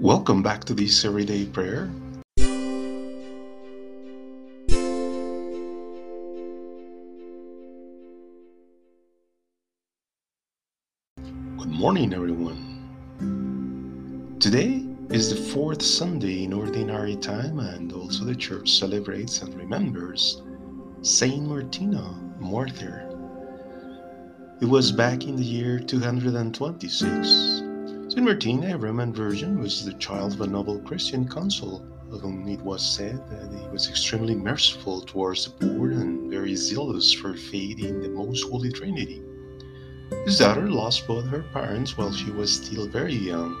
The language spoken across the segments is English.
Welcome back to this everyday prayer. Good morning, everyone. Today is the fourth Sunday in Ordinary Time, and also the Church celebrates and remembers St. Martina, Martyr. It was back in the year 226. St. Martina, a Roman virgin, was the child of a noble Christian consul, of whom it was said that he was extremely merciful towards the poor and very zealous for faith in the Most Holy Trinity. His daughter lost both her parents while she was still very young,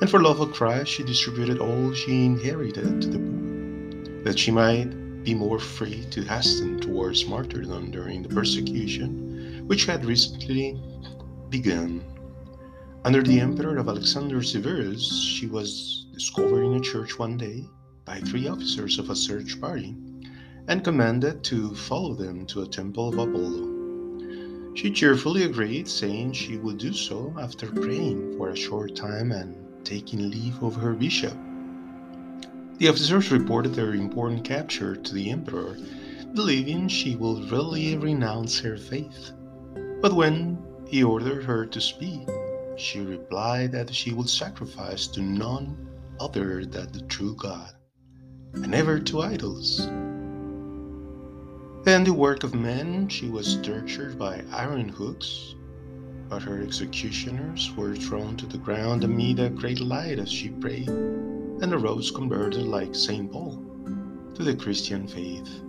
and for love of Christ she distributed all she inherited to the poor, that she might be more free to hasten towards martyrdom during the persecution which had recently begun. Under the emperor of Alexander Severus, she was discovered in a church one day by three officers of a search party and commanded to follow them to a temple of Apollo. She cheerfully agreed, saying she would do so after praying for a short time and taking leave of her bishop. The officers reported their important capture to the emperor, believing she would readily renounce her faith. But when he ordered her to speak, she replied that she would sacrifice to none other than the true God, and never to idols. Then the work of men, she was tortured by iron hooks, but her executioners were thrown to the ground amid a great light as she prayed, and arose converted like St. Paul to the Christian faith.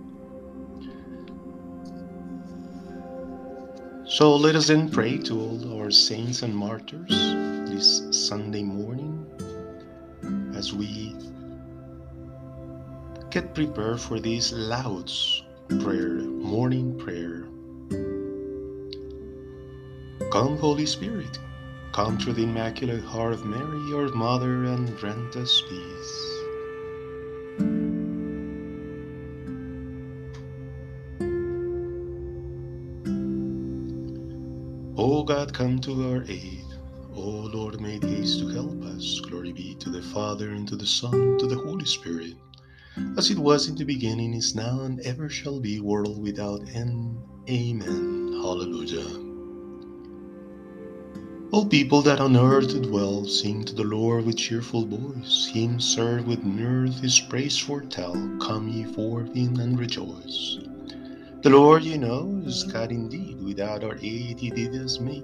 So let us then pray to all our saints and martyrs this Sunday morning as we get prepared for this Lauds prayer, morning prayer. Come, Holy Spirit, come through the Immaculate Heart of Mary, our Mother, and grant us peace. O God, come to our aid. O Lord, make haste to help us. Glory be to the Father, and to the Son, and to the Holy Spirit, as it was in the beginning, is now, and ever shall be, world without end. Amen. Hallelujah. All people that on earth do dwell, sing to the Lord with cheerful voice. Him serve with mirth, his praise foretell. Come ye forth in and rejoice. The Lord, you know, is God indeed. Without our aid he did us make.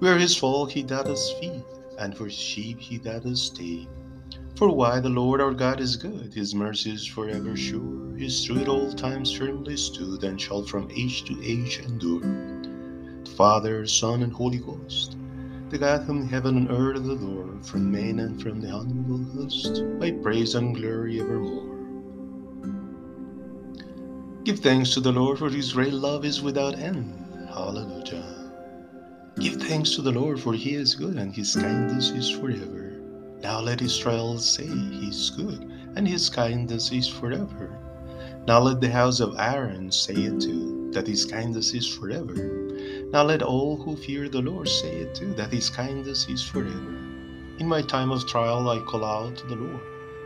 We are his folk, he doth us feed, and for his sheep he doth us take. For why the Lord our God is good, his mercy is forever sure. His truth at all times firmly stood, and shall from age to age endure. The Father, Son, and Holy Ghost, the God whom heaven and earth adore, from men and from the honorable host, by praise and glory evermore. Give thanks to the Lord, for his great love is without end. Hallelujah. Give thanks to the Lord, for he is good, and his kindness is forever. Now let Israel say, he is good, and his kindness is forever. Now let the house of Aaron say it too, that his kindness is forever. Now let all who fear the Lord say it too, that his kindness is forever. In my time of trial I call out to the Lord.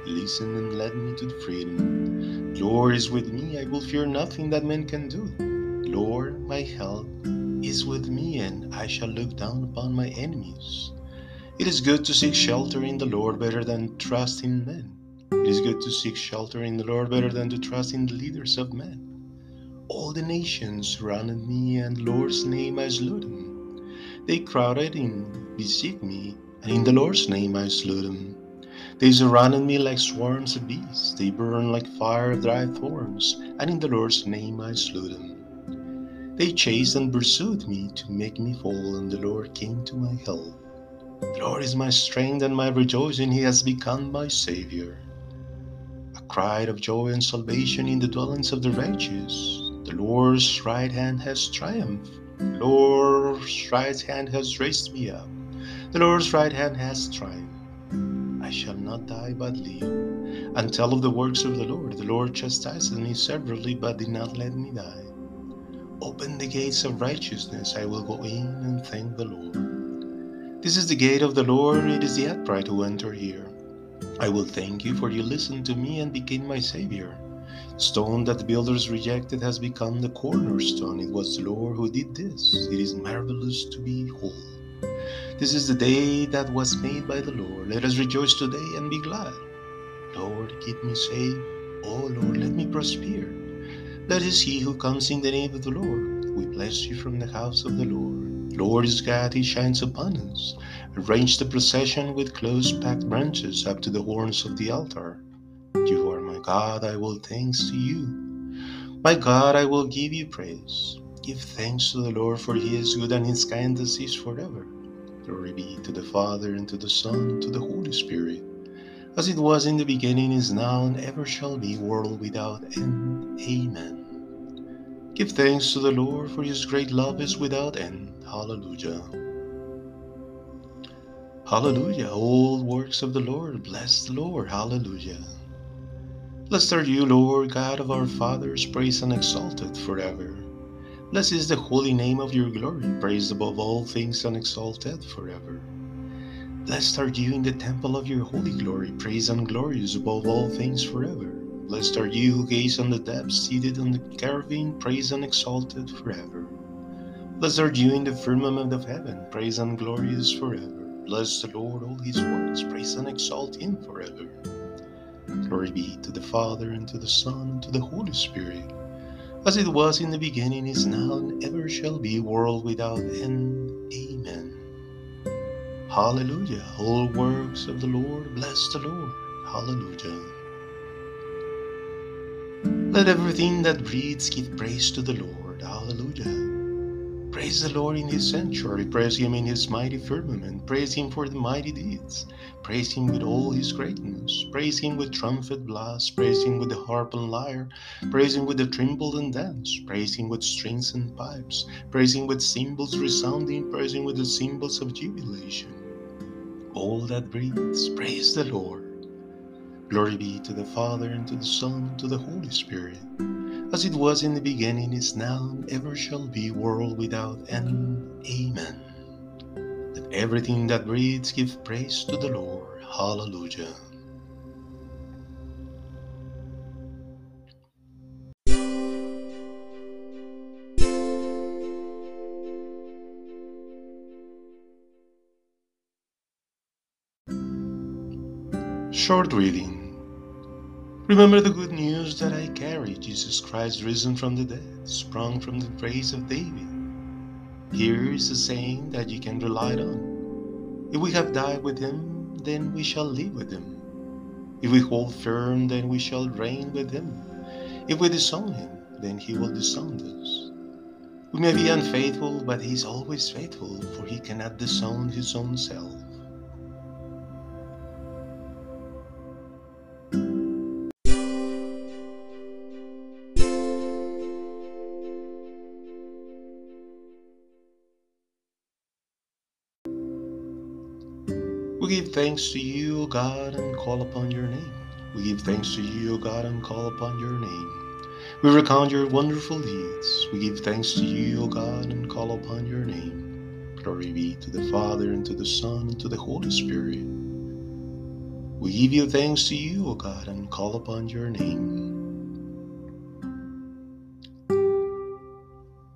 Listen and lead me to freedom. The Lord is with me, I will fear nothing that men can do. Lord, my help is with me, and I shall look down upon my enemies. It is good to seek shelter in the Lord, better than trust in men. It is good to seek shelter in the Lord, better than to trust in the leaders of men. All the nations surrounded me, and the Lord's name I slew them. They crowded in, beseech me, and in the Lord's name I slew them. They surrounded me like swarms of bees, they burned like fire of dry thorns, and in the Lord's name I slew them. They chased and pursued me to make me fall, and the Lord came to my help. The Lord is my strength and my rejoicing, he has become my Savior. A cry of joy and salvation in the dwellings of the righteous. The Lord's right hand has triumphed, the Lord's right hand has raised me up, the Lord's right hand has triumphed. I shall not die but live, and tell of the works of the Lord. The Lord chastised me severely, but did not let me die. Open the gates of righteousness, I will go in and thank the Lord. This is the gate of the Lord, it is the upright who enter here. I will thank you, for you listened to me and became my Savior. Stone that the builders rejected has become the cornerstone. It was the Lord who did this. It is marvelous to behold. This is the day that was made by the Lord. Let us rejoice today and be glad. Lord, keep me safe. Oh Lord, let me prosper. That is he who comes in the name of the Lord. We bless you from the house of the Lord. Lord is God, he shines upon us. Arrange the procession with close-packed branches up to the horns of the altar. You are my God, I will thanks to you. My God, I will give you praise. Give thanks to the Lord, for he is good and his kindness is forever. Glory be to the Father, and to the Son, and to the Holy Spirit. As it was in the beginning, is now, and ever shall be, world without end. Amen. Give thanks to the Lord, for his great love is without end. Hallelujah. Hallelujah. All works of the Lord. Bless the Lord. Hallelujah. Blessed are you, Lord, God of our fathers, praised and exalted forever. Blessed is the holy name of your glory, praised above all things and exalted forever. Blessed are you in the temple of your holy glory, praised and glorious above all things forever. Blessed are you who gaze on the depths, seated on the cherubim, praised and exalted forever. Blessed are you in the firmament of heaven, praised and glorious forever. Bless the Lord, all his works, praise and exalt him forever. Glory be to the Father, and to the Son, and to the Holy Spirit. As it was in the beginning, is now, and ever shall be, world without end. Amen. Hallelujah. All works of the Lord, bless the Lord. Hallelujah. Let everything that breathes give praise to the Lord. Hallelujah. Praise the Lord in his sanctuary. Praise him in his mighty firmament. Praise him for the mighty deeds. Praise him with all his greatness. Praise him with trumpet blast. Praise him with the harp and lyre. Praise him with the timbrel and dance. Praise him with strings and pipes. Praise him with cymbals resounding. Praise him with the cymbals of jubilation. All that breathes, praise the Lord. Glory be to the Father, and to the Son, and to the Holy Spirit. As it was in the beginning, is now, and ever shall be, world without end. Amen. Let everything that breathes give praise to the Lord. Hallelujah. Short reading. Remember the good news that I carry, Jesus Christ risen from the dead, sprung from the praise of David. Here is a saying that you can rely on. If we have died with him, then we shall live with him. If we hold firm, then we shall reign with him. If we disown him, then he will disown us. We may be unfaithful, but he is always faithful, for he cannot disown his own self. We give thanks to you, O God, and call upon your name. We give thanks to you, O God, and call upon your name. We recount your wonderful deeds. We give thanks to you, O God, and call upon your name. Glory be to the Father, and to the Son, and to the Holy Spirit. We give you thanks to you, O God, and call upon your name.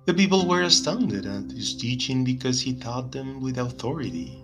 The people were astounded at his teaching, because he taught them with authority.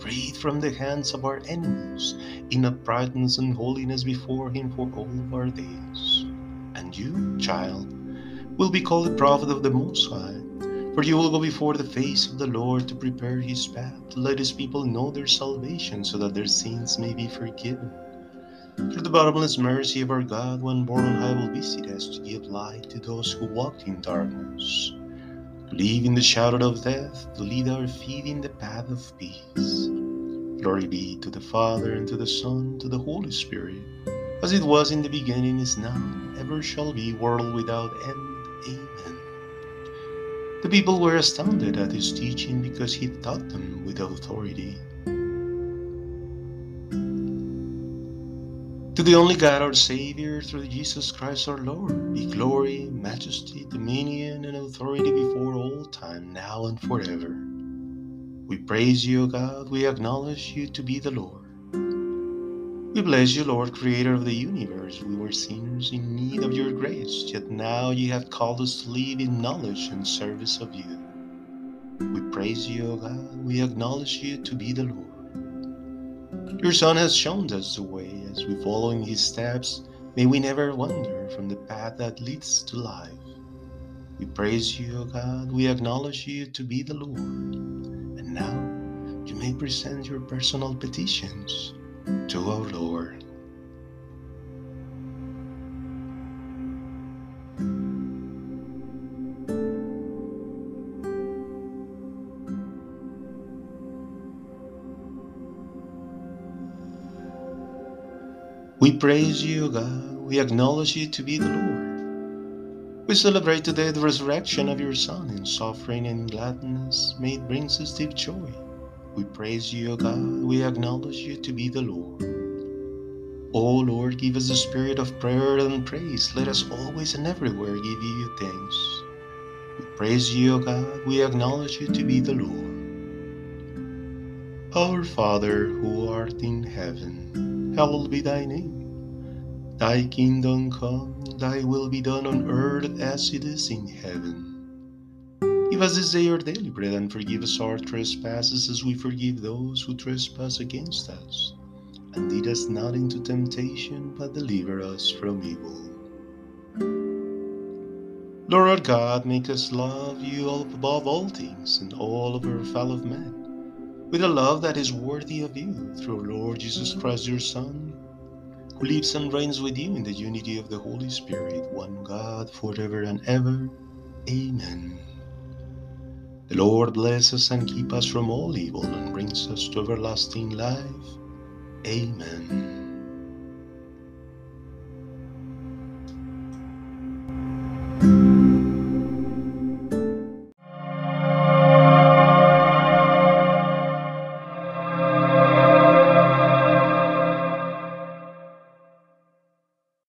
freed from the hands of our enemies, in uprightness and holiness before him for all of our days. And you, child, will be called a prophet of the Most High, for you will go before the face of the Lord to prepare his path, to let his people know their salvation, so that their sins may be forgiven. Through the bottomless mercy of our God, one born on high will visit us to give light to those who walked in darkness, to live in the shadow of death, to lead our feet in the path of peace. Glory be to the Father, and to the Son, to the Holy Spirit, as it was in the beginning, is now, and ever shall be, world without end. Amen. The people were astounded at his teaching, because he taught them with authority. To the only God, our Savior, through Jesus Christ our Lord, be glory, majesty, dominion, and authority before all time, now and forever. We praise you, O God, we acknowledge you to be the Lord. We bless you, Lord, creator of the universe. We were sinners in need of your grace, yet now you have called us to live in knowledge and service of you. We praise you, O God, we acknowledge you to be the Lord. Your Son has shown us the way. As we follow in his steps, may we never wander from the path that leads to life. We praise you, O God, we acknowledge you to be the Lord. Now you may present your personal petitions to our Lord. We praise you, God, we acknowledge you to be the Lord. We celebrate today the resurrection of your Son. In suffering and gladness, may it bring us deep joy. We praise you, O God, we acknowledge you to be the Lord. O Lord, give us the spirit of prayer and praise. Let us always and everywhere give you thanks. We praise you, O God, we acknowledge you to be the Lord. Our Father, who art in heaven, hallowed be thy name. Thy kingdom come, thy will be done on earth as it is in heaven. Give us this day our daily bread, and forgive us our trespasses as we forgive those who trespass against us. And lead us not into temptation, but deliver us from evil. Lord our God, make us love you above all things and all of our fellow men, with a love that is worthy of you, through our Lord Jesus Christ, your Son, who lives and reigns with you in the unity of the Holy Spirit, one God, forever and ever. Amen. The Lord bless us and keep us from all evil, and brings us to everlasting life. Amen.